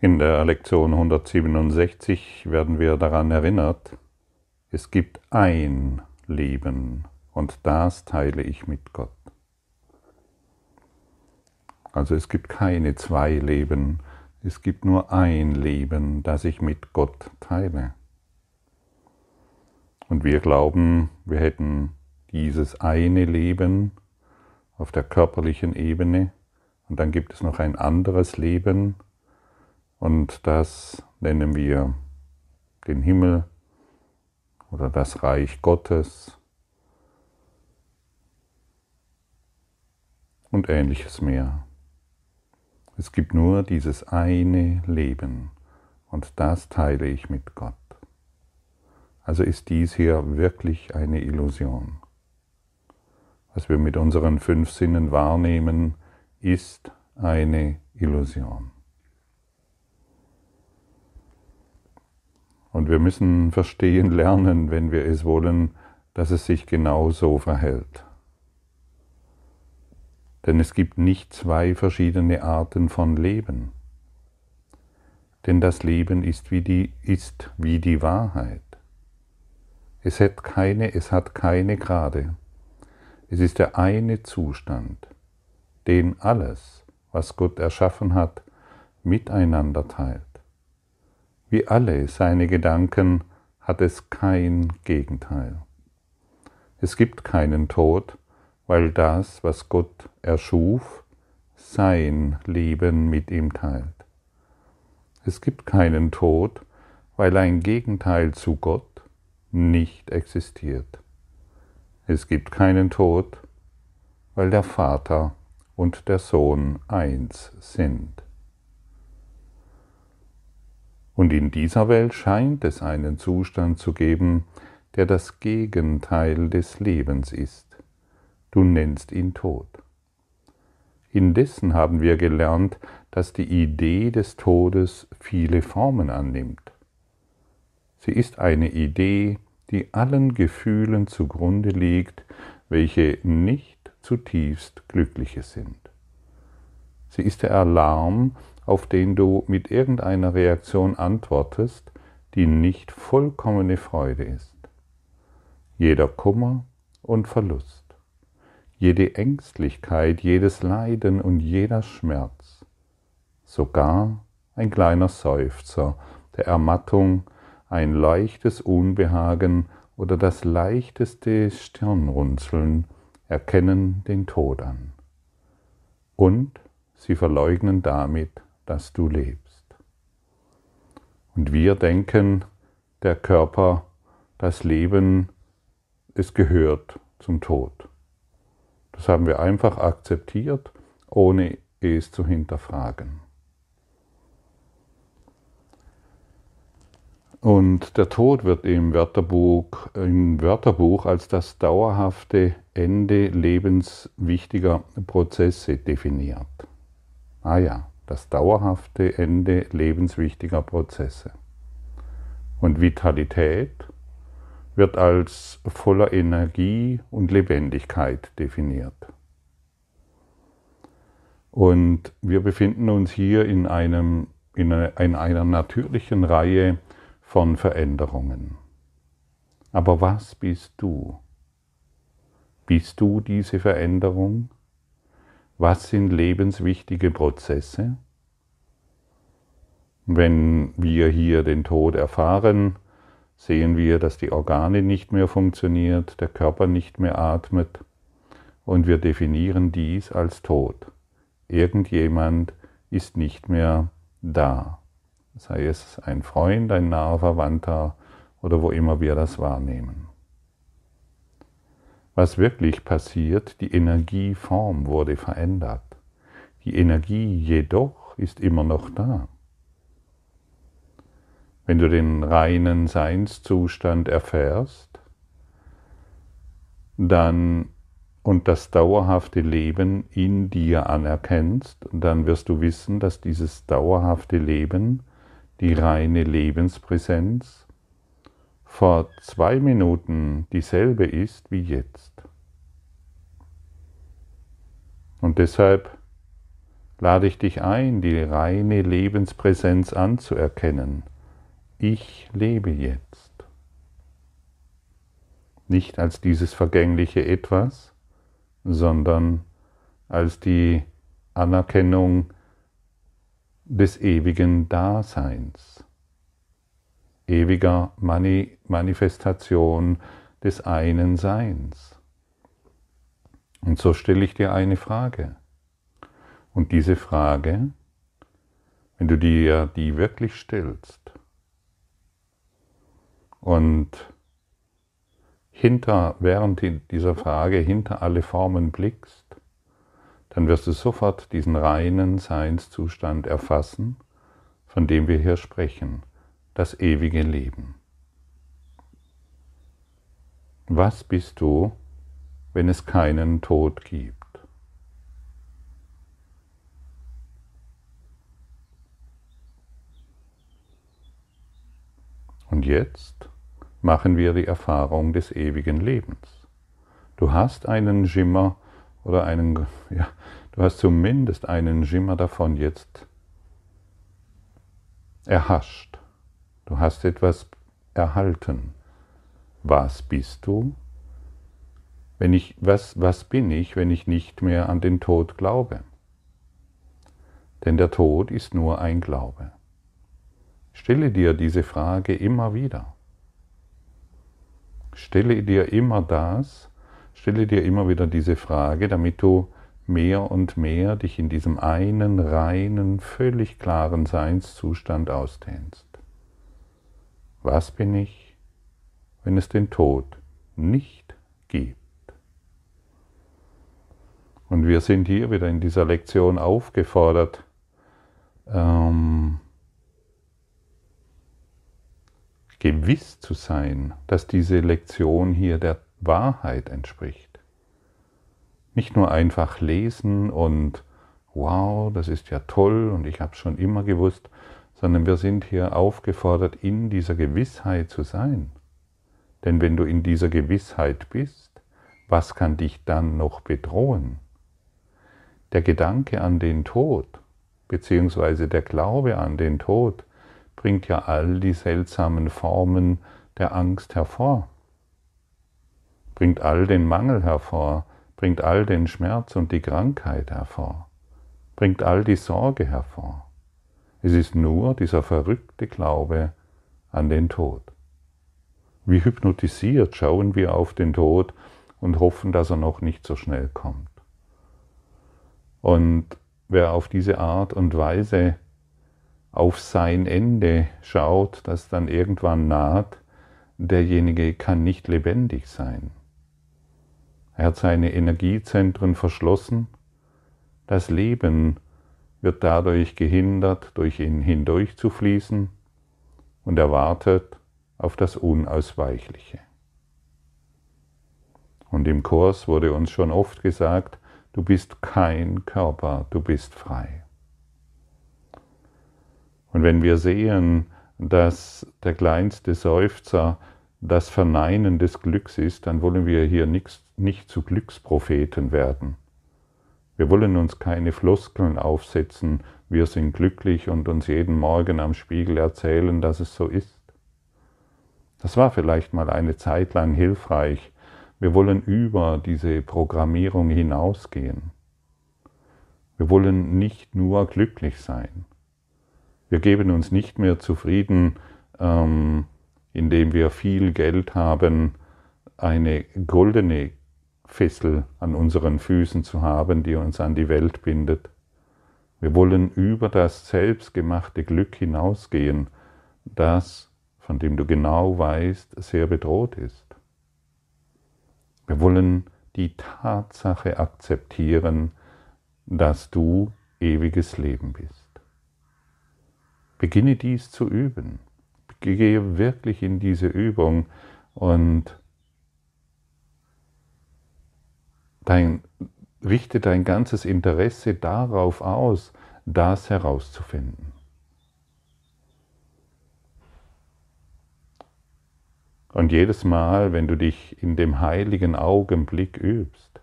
In der Lektion 167 werden wir daran erinnert, es gibt ein Leben und das teile ich mit Gott. Also es gibt keine zwei Leben, es gibt nur ein Leben, das ich mit Gott teile. Und wir glauben, wir hätten dieses eine Leben auf der körperlichen Ebene und dann gibt es noch ein anderes Leben und das nennen wir den Himmel oder das Reich Gottes und Ähnliches mehr. Es gibt nur dieses eine Leben und das teile ich mit Gott. Also ist dies hier wirklich eine Illusion. Was wir mit unseren 5 Sinnen wahrnehmen, ist eine Illusion. Und wir müssen verstehen lernen, wenn wir es wollen, dass es sich genau so verhält. Denn es gibt nicht zwei verschiedene Arten von Leben. Denn das Leben ist wie die Wahrheit. Es hat keine Grade. Es ist der eine Zustand, den alles, was Gott erschaffen hat, miteinander teilt. Wie alle seine Gedanken hat es kein Gegenteil. Es gibt keinen Tod, weil das, was Gott erschuf, sein Leben mit ihm teilt. Es gibt keinen Tod, weil ein Gegenteil zu Gott nicht existiert. Es gibt keinen Tod, weil der Vater und der Sohn eins sind. Und in dieser Welt scheint es einen Zustand zu geben, der das Gegenteil des Lebens ist. Du nennst ihn Tod. Indessen haben wir gelernt, dass die Idee des Todes viele Formen annimmt. Sie ist eine Idee, die allen Gefühlen zugrunde liegt, welche nicht zutiefst glückliche sind. Sie ist der Alarm, auf den du mit irgendeiner Reaktion antwortest, die nicht vollkommene Freude ist. Jeder Kummer und Verlust, jede Ängstlichkeit, jedes Leiden und jeder Schmerz, sogar ein kleiner Seufzer der Ermattung, ein leichtes Unbehagen oder das leichteste Stirnrunzeln erkennen den Tod an. Und sie verleugnen damit, dass du lebst. Und wir denken, der Körper, das Leben, es gehört zum Tod. Das haben wir einfach akzeptiert, ohne es zu hinterfragen. Und der Tod wird im Wörterbuch als das dauerhafte Ende lebenswichtiger Prozesse definiert. Ah ja, das dauerhafte Ende lebenswichtiger Prozesse. Und Vitalität wird als voller Energie und Lebendigkeit definiert. Und wir befinden uns hier in einer natürlichen Reihe von Veränderungen. Aber was bist du? Bist du diese Veränderung? Was sind lebenswichtige Prozesse? Wenn wir hier den Tod erfahren, sehen wir, dass die Organe nicht mehr funktionieren, der Körper nicht mehr atmet und wir definieren dies als Tod. Irgendjemand ist nicht mehr da. Sei es ein Freund, ein naher Verwandter oder wo immer wir das wahrnehmen. Was wirklich passiert, die Energieform wurde verändert. Die Energie jedoch ist immer noch da. Wenn du den reinen Seinszustand erfährst, dann und das dauerhafte Leben in dir anerkennst, dann wirst du wissen, dass dieses dauerhafte Leben, die reine Lebenspräsenz, vor 2 Minuten dieselbe ist wie jetzt. Und deshalb lade ich dich ein, die reine Lebenspräsenz anzuerkennen. Ich lebe jetzt. Nicht als dieses vergängliche Etwas, sondern als die Anerkennung des ewigen Daseins, ewiger Manifestation des einen Seins. Und so stelle ich dir eine Frage. Und diese Frage, wenn du dir die wirklich stellst und während dieser Frage hinter alle Formen blickst, dann wirst du sofort diesen reinen Seinszustand erfassen, von dem wir hier sprechen, das ewige Leben. Was bist du, wenn es keinen Tod gibt? Und jetzt machen wir die Erfahrung des ewigen Lebens. Du hast einen Schimmer oder du hast zumindest einen Schimmer davon jetzt erhascht. Du hast etwas erhalten. Was bist du? Was bin ich, wenn ich nicht mehr an den Tod glaube? Denn der Tod ist nur ein Glaube. Stelle dir diese Frage immer wieder. Stelle dir immer wieder diese Frage, damit du mehr und mehr dich in diesem einen, reinen, völlig klaren Seinszustand ausdehnst. Was bin ich, wenn es den Tod nicht gibt? Und wir sind hier wieder in dieser Lektion aufgefordert, gewiss zu sein, dass diese Lektion hier der Wahrheit entspricht. Nicht nur einfach lesen und wow, das ist ja toll und ich habe es schon immer gewusst, sondern wir sind hier aufgefordert, in dieser Gewissheit zu sein. Denn wenn du in dieser Gewissheit bist, was kann dich dann noch bedrohen? Der Gedanke an den Tod, beziehungsweise der Glaube an den Tod, bringt ja all die seltsamen Formen der Angst hervor, bringt all den Mangel hervor, bringt all den Schmerz und die Krankheit hervor, bringt all die Sorge hervor. Es ist nur dieser verrückte Glaube an den Tod. Wie hypnotisiert schauen wir auf den Tod und hoffen, dass er noch nicht so schnell kommt. Und wer auf diese Art und Weise auf sein Ende schaut, das dann irgendwann naht, derjenige kann nicht lebendig sein. Er hat seine Energiezentren verschlossen, das Leben wird dadurch gehindert, durch ihn hindurch zu fließen, und er wartet auf das Unausweichliche. Und im Kurs wurde uns schon oft gesagt, du bist kein Körper, du bist frei. Und wenn wir sehen, dass der kleinste Seufzer das Verneinen des Glücks ist, dann wollen wir hier nicht zu Glückspropheten werden. Wir wollen uns keine Floskeln aufsetzen, wir sind glücklich, und uns jeden Morgen am Spiegel erzählen, dass es so ist. Das war vielleicht mal eine Zeit lang hilfreich. Wir wollen über diese Programmierung hinausgehen. Wir wollen nicht nur glücklich sein. Wir geben uns nicht mehr zufrieden, indem wir viel Geld haben, eine goldene Fessel an unseren Füßen zu haben, die uns an die Welt bindet. Wir wollen über das selbstgemachte Glück hinausgehen, das, von dem du genau weißt, sehr bedroht ist. Wir wollen die Tatsache akzeptieren, dass du ewiges Leben bist. Beginne dies zu üben. Gehe wirklich in diese Übung, und richte dein ganzes Interesse darauf aus, das herauszufinden. Und jedes Mal, wenn du dich in dem heiligen Augenblick übst,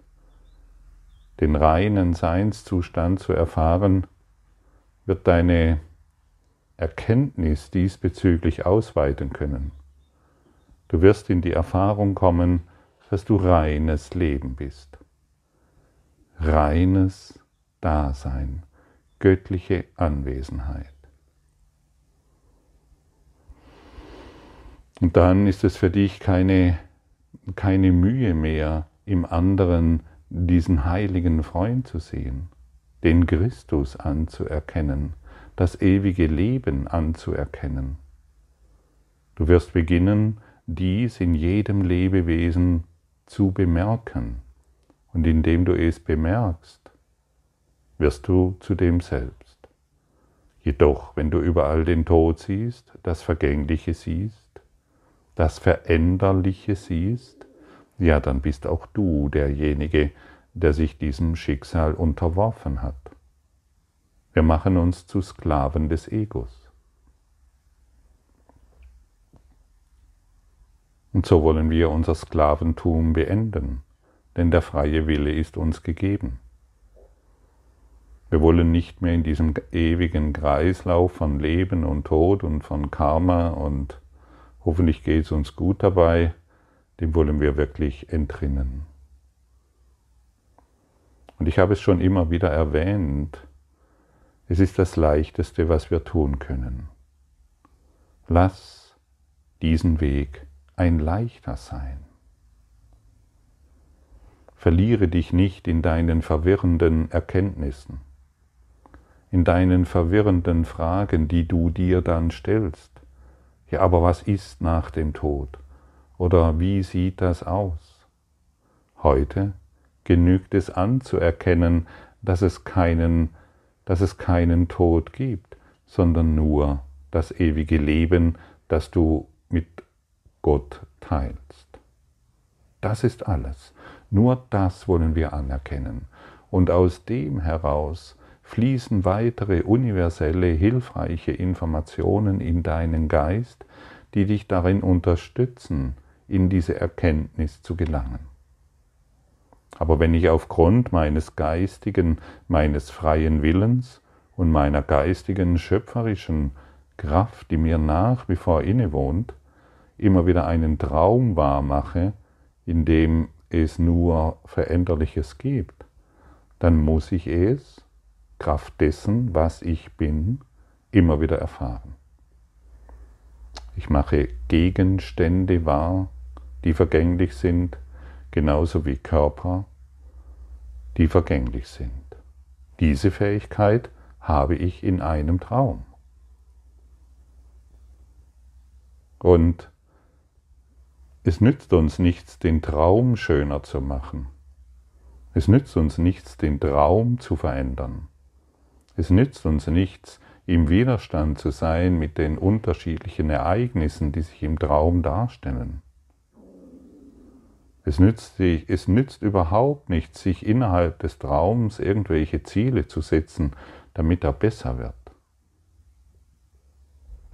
den reinen Seinszustand zu erfahren, wird deine Erkenntnis diesbezüglich ausweiten können. Du wirst in die Erfahrung kommen, dass du reines Leben bist. Reines Dasein, göttliche Anwesenheit. Und dann ist es für dich keine Mühe mehr, im anderen diesen heiligen Freund zu sehen, den Christus anzuerkennen, das ewige Leben anzuerkennen. Du wirst beginnen, dies in jedem Lebewesen zu bemerken. Und indem du es bemerkst, wirst du zu dem Selbst. Jedoch, wenn du überall den Tod siehst, das Vergängliche siehst, das Veränderliche siehst, ja, dann bist auch du derjenige, der sich diesem Schicksal unterworfen hat. Wir machen uns zu Sklaven des Egos. Und so wollen wir unser Sklaventum beenden, denn der freie Wille ist uns gegeben. Wir wollen nicht mehr in diesem ewigen Kreislauf von Leben und Tod und von Karma und hoffentlich geht es uns gut dabei, dem wollen wir wirklich entrinnen. Und ich habe es schon immer wieder erwähnt, es ist das Leichteste, was wir tun können. Lass diesen Weg ein leichter sein. Verliere dich nicht in deinen verwirrenden Erkenntnissen, in deinen verwirrenden Fragen, die du dir dann stellst. Ja, aber was ist nach dem Tod? Oder wie sieht das aus? Heute genügt es anzuerkennen, dass es keinen Tod gibt, sondern nur das ewige Leben, das du mit Gott teilst. Das ist alles. Nur das wollen wir anerkennen. Und aus dem heraus fließen weitere universelle, hilfreiche Informationen in deinen Geist, die dich darin unterstützen, in diese Erkenntnis zu gelangen. Aber wenn ich aufgrund meines freien Willens und meiner geistigen, schöpferischen Kraft, die mir nach wie vor innewohnt, immer wieder einen Traum wahrmache, in dem es nur Veränderliches gibt, dann muss ich es, Kraft dessen, was ich bin, immer wieder erfahren. Ich mache Gegenstände wahr, die vergänglich sind, genauso wie Körper, die vergänglich sind. Diese Fähigkeit habe ich in einem Traum. Und es nützt uns nichts, den Traum schöner zu machen. Es nützt uns nichts, den Traum zu verändern. Es nützt uns nichts, im Widerstand zu sein mit den unterschiedlichen Ereignissen, die sich im Traum darstellen. Es nützt überhaupt nichts, sich innerhalb des Traums irgendwelche Ziele zu setzen, damit er besser wird.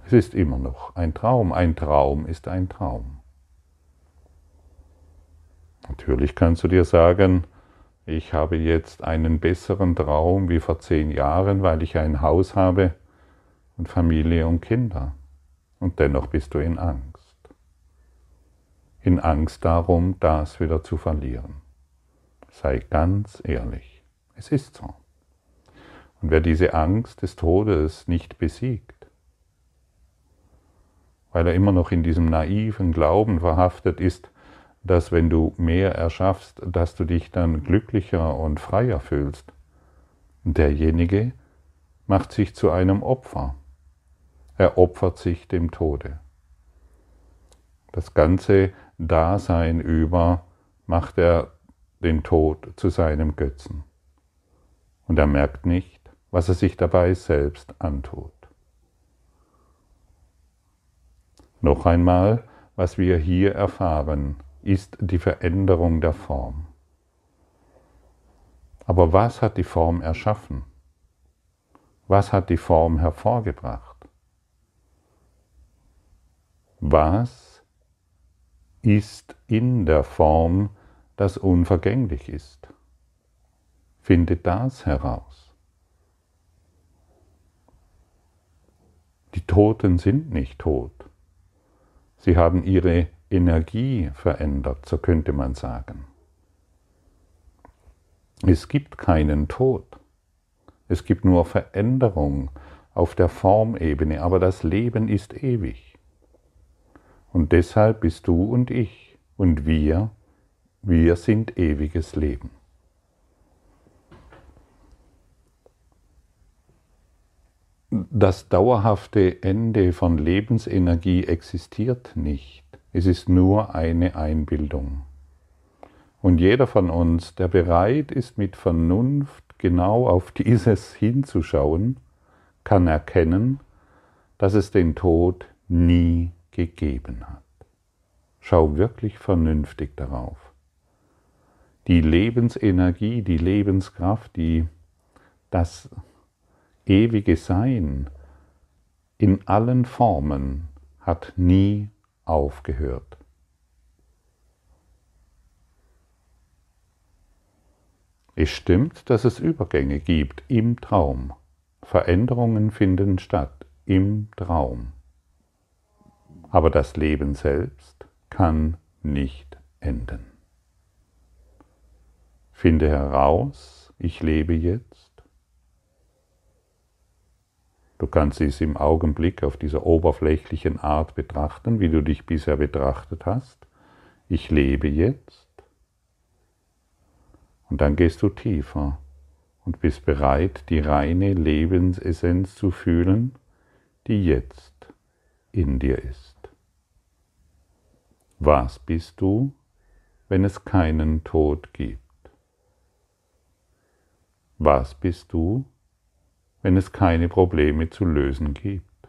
Es ist immer noch ein Traum. Ein Traum ist ein Traum. Natürlich kannst du dir sagen, ich habe jetzt einen besseren Traum wie vor 10 Jahren, weil ich ein Haus habe und Familie und Kinder. Und dennoch bist du in Angst. In Angst darum, das wieder zu verlieren. Sei ganz ehrlich, es ist so. Und wer diese Angst des Todes nicht besiegt, weil er immer noch in diesem naiven Glauben verhaftet ist, dass wenn du mehr erschaffst, dass du dich dann glücklicher und freier fühlst. Derjenige macht sich zu einem Opfer. Er opfert sich dem Tode. Das ganze Dasein über macht er den Tod zu seinem Götzen. Und er merkt nicht, was er sich dabei selbst antut. Noch einmal, was wir hier erfahren, ist die Veränderung der Form. Aber was hat die Form erschaffen? Was hat die Form hervorgebracht? Was ist in der Form, das unvergänglich ist? Finde das heraus. Toten sind nicht tot. Sie haben ihre Energie verändert, so könnte man sagen. Es gibt keinen Tod. Es gibt nur Veränderung auf der Formebene, aber das Leben ist ewig. Und deshalb bist du und ich und wir sind ewiges Leben. Das dauerhafte Ende von Lebensenergie existiert nicht. Es ist nur eine Einbildung. Und jeder von uns, der bereit ist, mit Vernunft genau auf dieses hinzuschauen, kann erkennen, dass es den Tod nie gegeben hat. Schau wirklich vernünftig darauf. Die Lebensenergie, die Lebenskraft, das ewige Sein in allen Formen hat nie aufgehört. Es stimmt, dass es Übergänge gibt im Traum. Veränderungen finden statt im Traum. Aber das Leben selbst kann nicht enden. Finde heraus, ich lebe jetzt. Du kannst es im Augenblick auf dieser oberflächlichen Art betrachten, wie du dich bisher betrachtet hast. Ich lebe jetzt. Und dann gehst du tiefer und bist bereit, die reine Lebensessenz zu fühlen, die jetzt in dir ist. Was bist du, wenn es keinen Tod gibt? Was bist du, wenn es keine Probleme zu lösen gibt?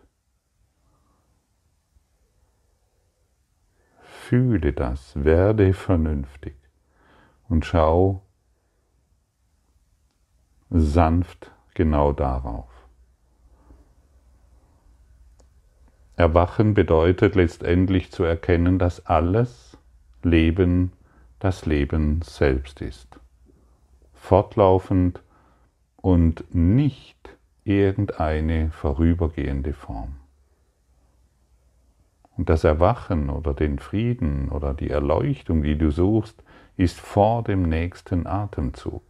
Fühle das, werde vernünftig und schau sanft genau darauf. Erwachen bedeutet letztendlich zu erkennen, dass alles Leben das Leben selbst ist, fortlaufend und nicht irgendeine vorübergehende Form. Und das Erwachen oder den Frieden oder die Erleuchtung, die du suchst, ist vor dem nächsten Atemzug.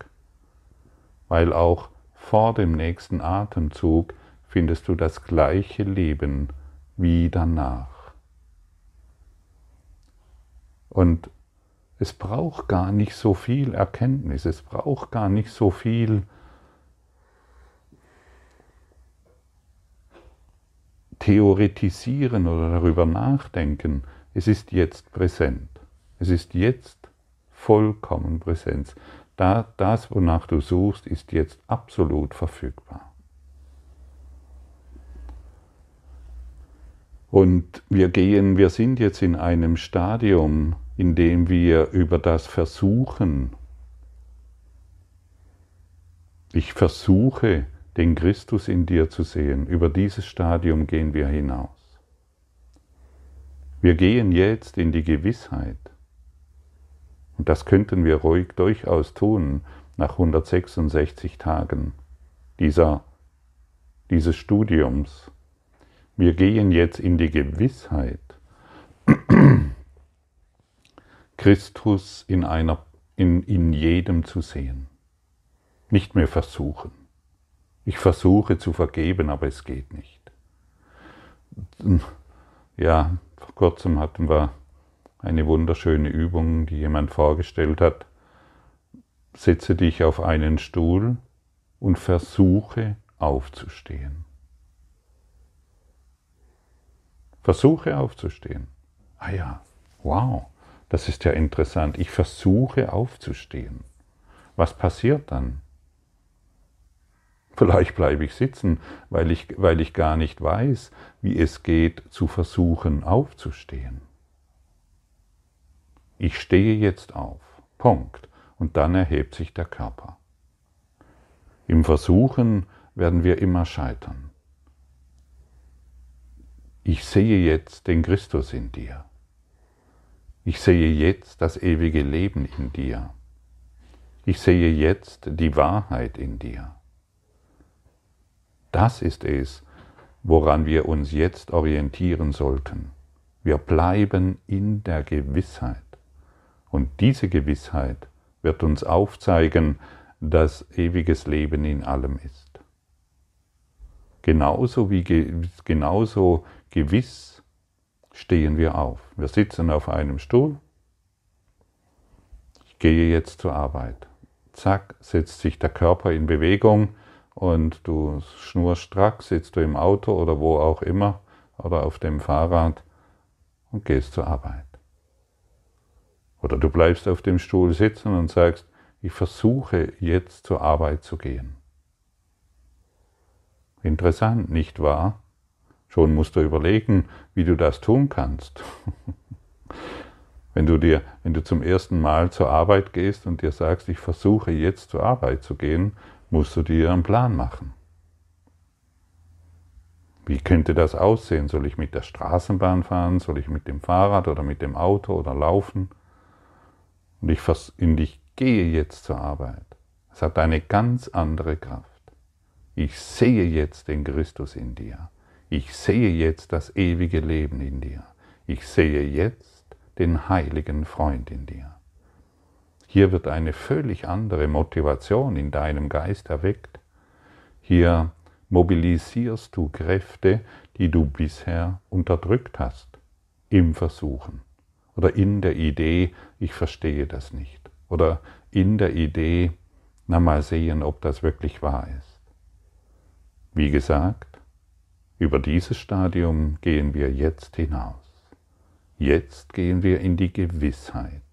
Weil auch vor dem nächsten Atemzug findest du das gleiche Leben wie danach. Und es braucht gar nicht so viel Erkenntnis, es braucht gar nicht so viel Theoretisieren oder darüber nachdenken. Es ist jetzt präsent. Es ist jetzt vollkommen Präsenz. Das, wonach du suchst, ist jetzt absolut verfügbar. Und wir sind jetzt in einem Stadium, in dem wir über das Versuchen, ich versuche, den Christus in dir zu sehen. Über dieses Stadium gehen wir hinaus. Wir gehen jetzt in die Gewissheit. Und das könnten wir ruhig durchaus tun, nach 166 Tagen dieses Studiums. Wir gehen jetzt in die Gewissheit, Christus in jedem zu sehen. Nicht mehr versuchen. Ich versuche zu vergeben, aber es geht nicht. Ja, vor kurzem hatten wir eine wunderschöne Übung, die jemand vorgestellt hat. Setze dich auf einen Stuhl und versuche aufzustehen. Versuche aufzustehen. Ah ja, wow, das ist ja interessant. Ich versuche aufzustehen. Was passiert dann? Vielleicht bleibe ich sitzen, weil ich gar nicht weiß, wie es geht, zu versuchen aufzustehen. Ich stehe jetzt auf. Punkt. Und dann erhebt sich der Körper. Im Versuchen werden wir immer scheitern. Ich sehe jetzt den Christus in dir. Ich sehe jetzt das ewige Leben in dir. Ich sehe jetzt die Wahrheit in dir. Das ist es, woran wir uns jetzt orientieren sollten. Wir bleiben in der Gewissheit. Und diese Gewissheit wird uns aufzeigen, dass ewiges Leben in allem ist. Genauso gewiss stehen wir auf. Wir sitzen auf einem Stuhl. Ich gehe jetzt zur Arbeit. Zack, setzt sich der Körper in Bewegung und du schnurstracks sitzt du im Auto oder wo auch immer oder auf dem Fahrrad und gehst zur Arbeit. Oder du bleibst auf dem Stuhl sitzen und sagst, ich versuche jetzt zur Arbeit zu gehen. Interessant, nicht wahr? Schon musst du überlegen, wie du das tun kannst. Wenn du zum ersten Mal zur Arbeit gehst und dir sagst, ich versuche jetzt zur Arbeit zu gehen, musst du dir einen Plan machen. Wie könnte das aussehen? Soll ich mit der Straßenbahn fahren? Soll ich mit dem Fahrrad oder mit dem Auto oder laufen? Und ich gehe jetzt zur Arbeit. Es hat eine ganz andere Kraft. Ich sehe jetzt den Christus in dir. Ich sehe jetzt das ewige Leben in dir. Ich sehe jetzt den heiligen Freund in dir. Hier wird eine völlig andere Motivation in deinem Geist erweckt. Hier mobilisierst du Kräfte, die du bisher unterdrückt hast, im Versuchen oder in der Idee, ich verstehe das nicht. Oder in der Idee, na mal sehen, ob das wirklich wahr ist. Wie gesagt, über dieses Stadium gehen wir jetzt hinaus. Jetzt gehen wir in die Gewissheit.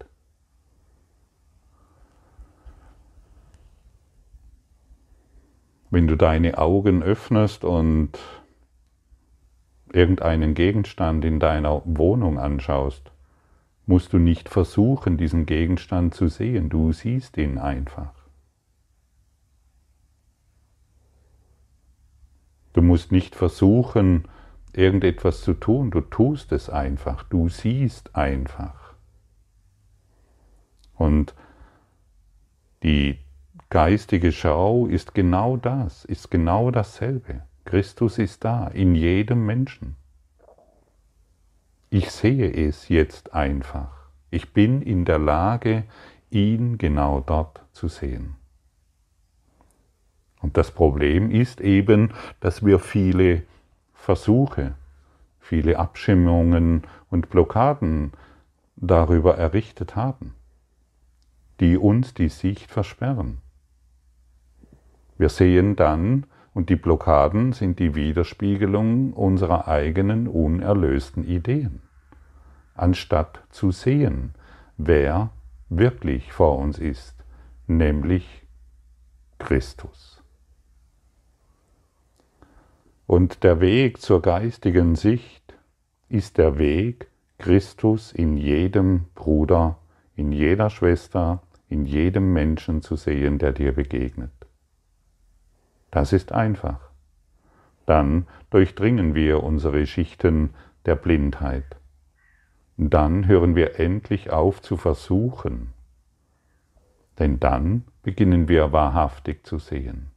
Wenn du deine Augen öffnest und irgendeinen Gegenstand in deiner Wohnung anschaust, musst du nicht versuchen, diesen Gegenstand zu sehen. Du siehst ihn einfach. Du musst nicht versuchen, irgendetwas zu tun. Du tust es einfach. Du siehst einfach. Und die geistige Schau ist genau das, ist genau dasselbe. Christus ist da, in jedem Menschen. Ich sehe es jetzt einfach. Ich bin in der Lage, ihn genau dort zu sehen. Und das Problem ist eben, dass wir viele Versuche, viele Abschirmungen und Blockaden darüber errichtet haben, die uns die Sicht versperren. Wir sehen dann, und die Blockaden sind die Widerspiegelung unserer eigenen unerlösten Ideen, anstatt zu sehen, wer wirklich vor uns ist, nämlich Christus. Und der Weg zur geistigen Sicht ist der Weg, Christus in jedem Bruder, in jeder Schwester, in jedem Menschen zu sehen, der dir begegnet. Das ist einfach. Dann durchdringen wir unsere Schichten der Blindheit. Dann hören wir endlich auf zu versuchen. Denn dann beginnen wir wahrhaftig zu sehen.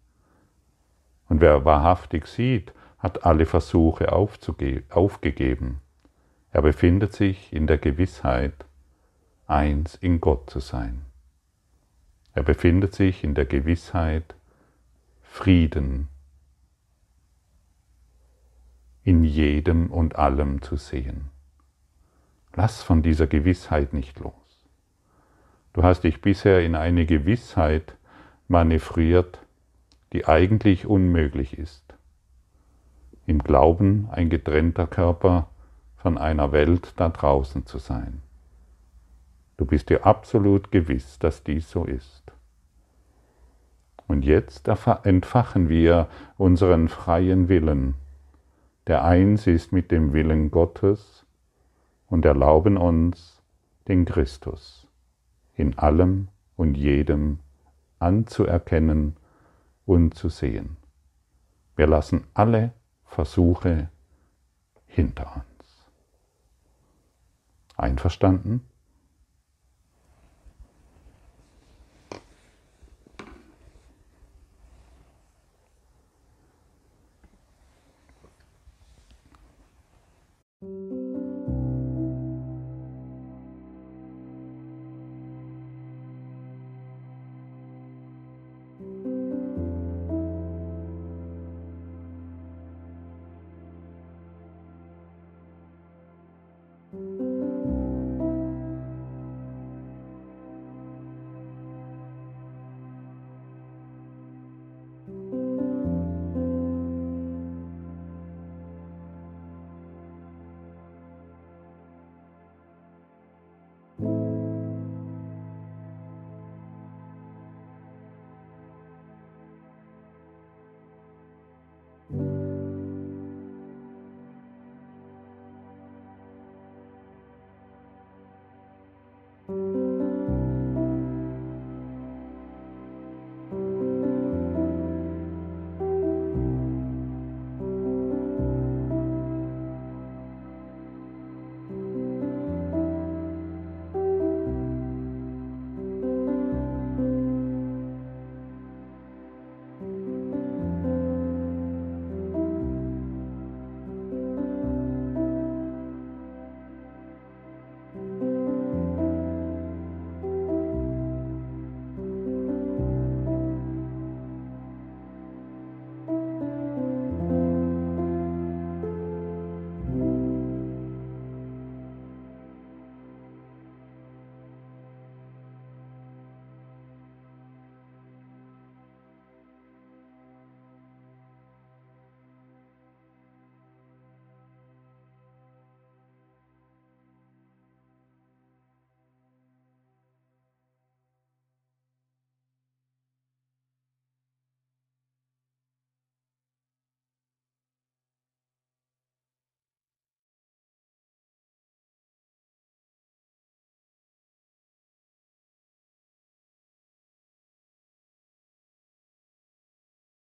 Und wer wahrhaftig sieht, hat alle Versuche aufgegeben. Er befindet sich in der Gewissheit, eins in Gott zu sein. Er befindet sich in der Gewissheit, Frieden in jedem und allem zu sehen. Lass von dieser Gewissheit nicht los. Du hast dich bisher in eine Gewissheit manövriert, die eigentlich unmöglich ist. Im Glauben, ein getrennter Körper von einer Welt da draußen zu sein. Du bist dir absolut gewiss, dass dies so ist. Und jetzt entfachen wir unseren freien Willen, der eins ist mit dem Willen Gottes, und erlauben uns, den Christus in allem und jedem anzuerkennen und zu sehen. Wir lassen alle Versuche hinter uns. Einverstanden?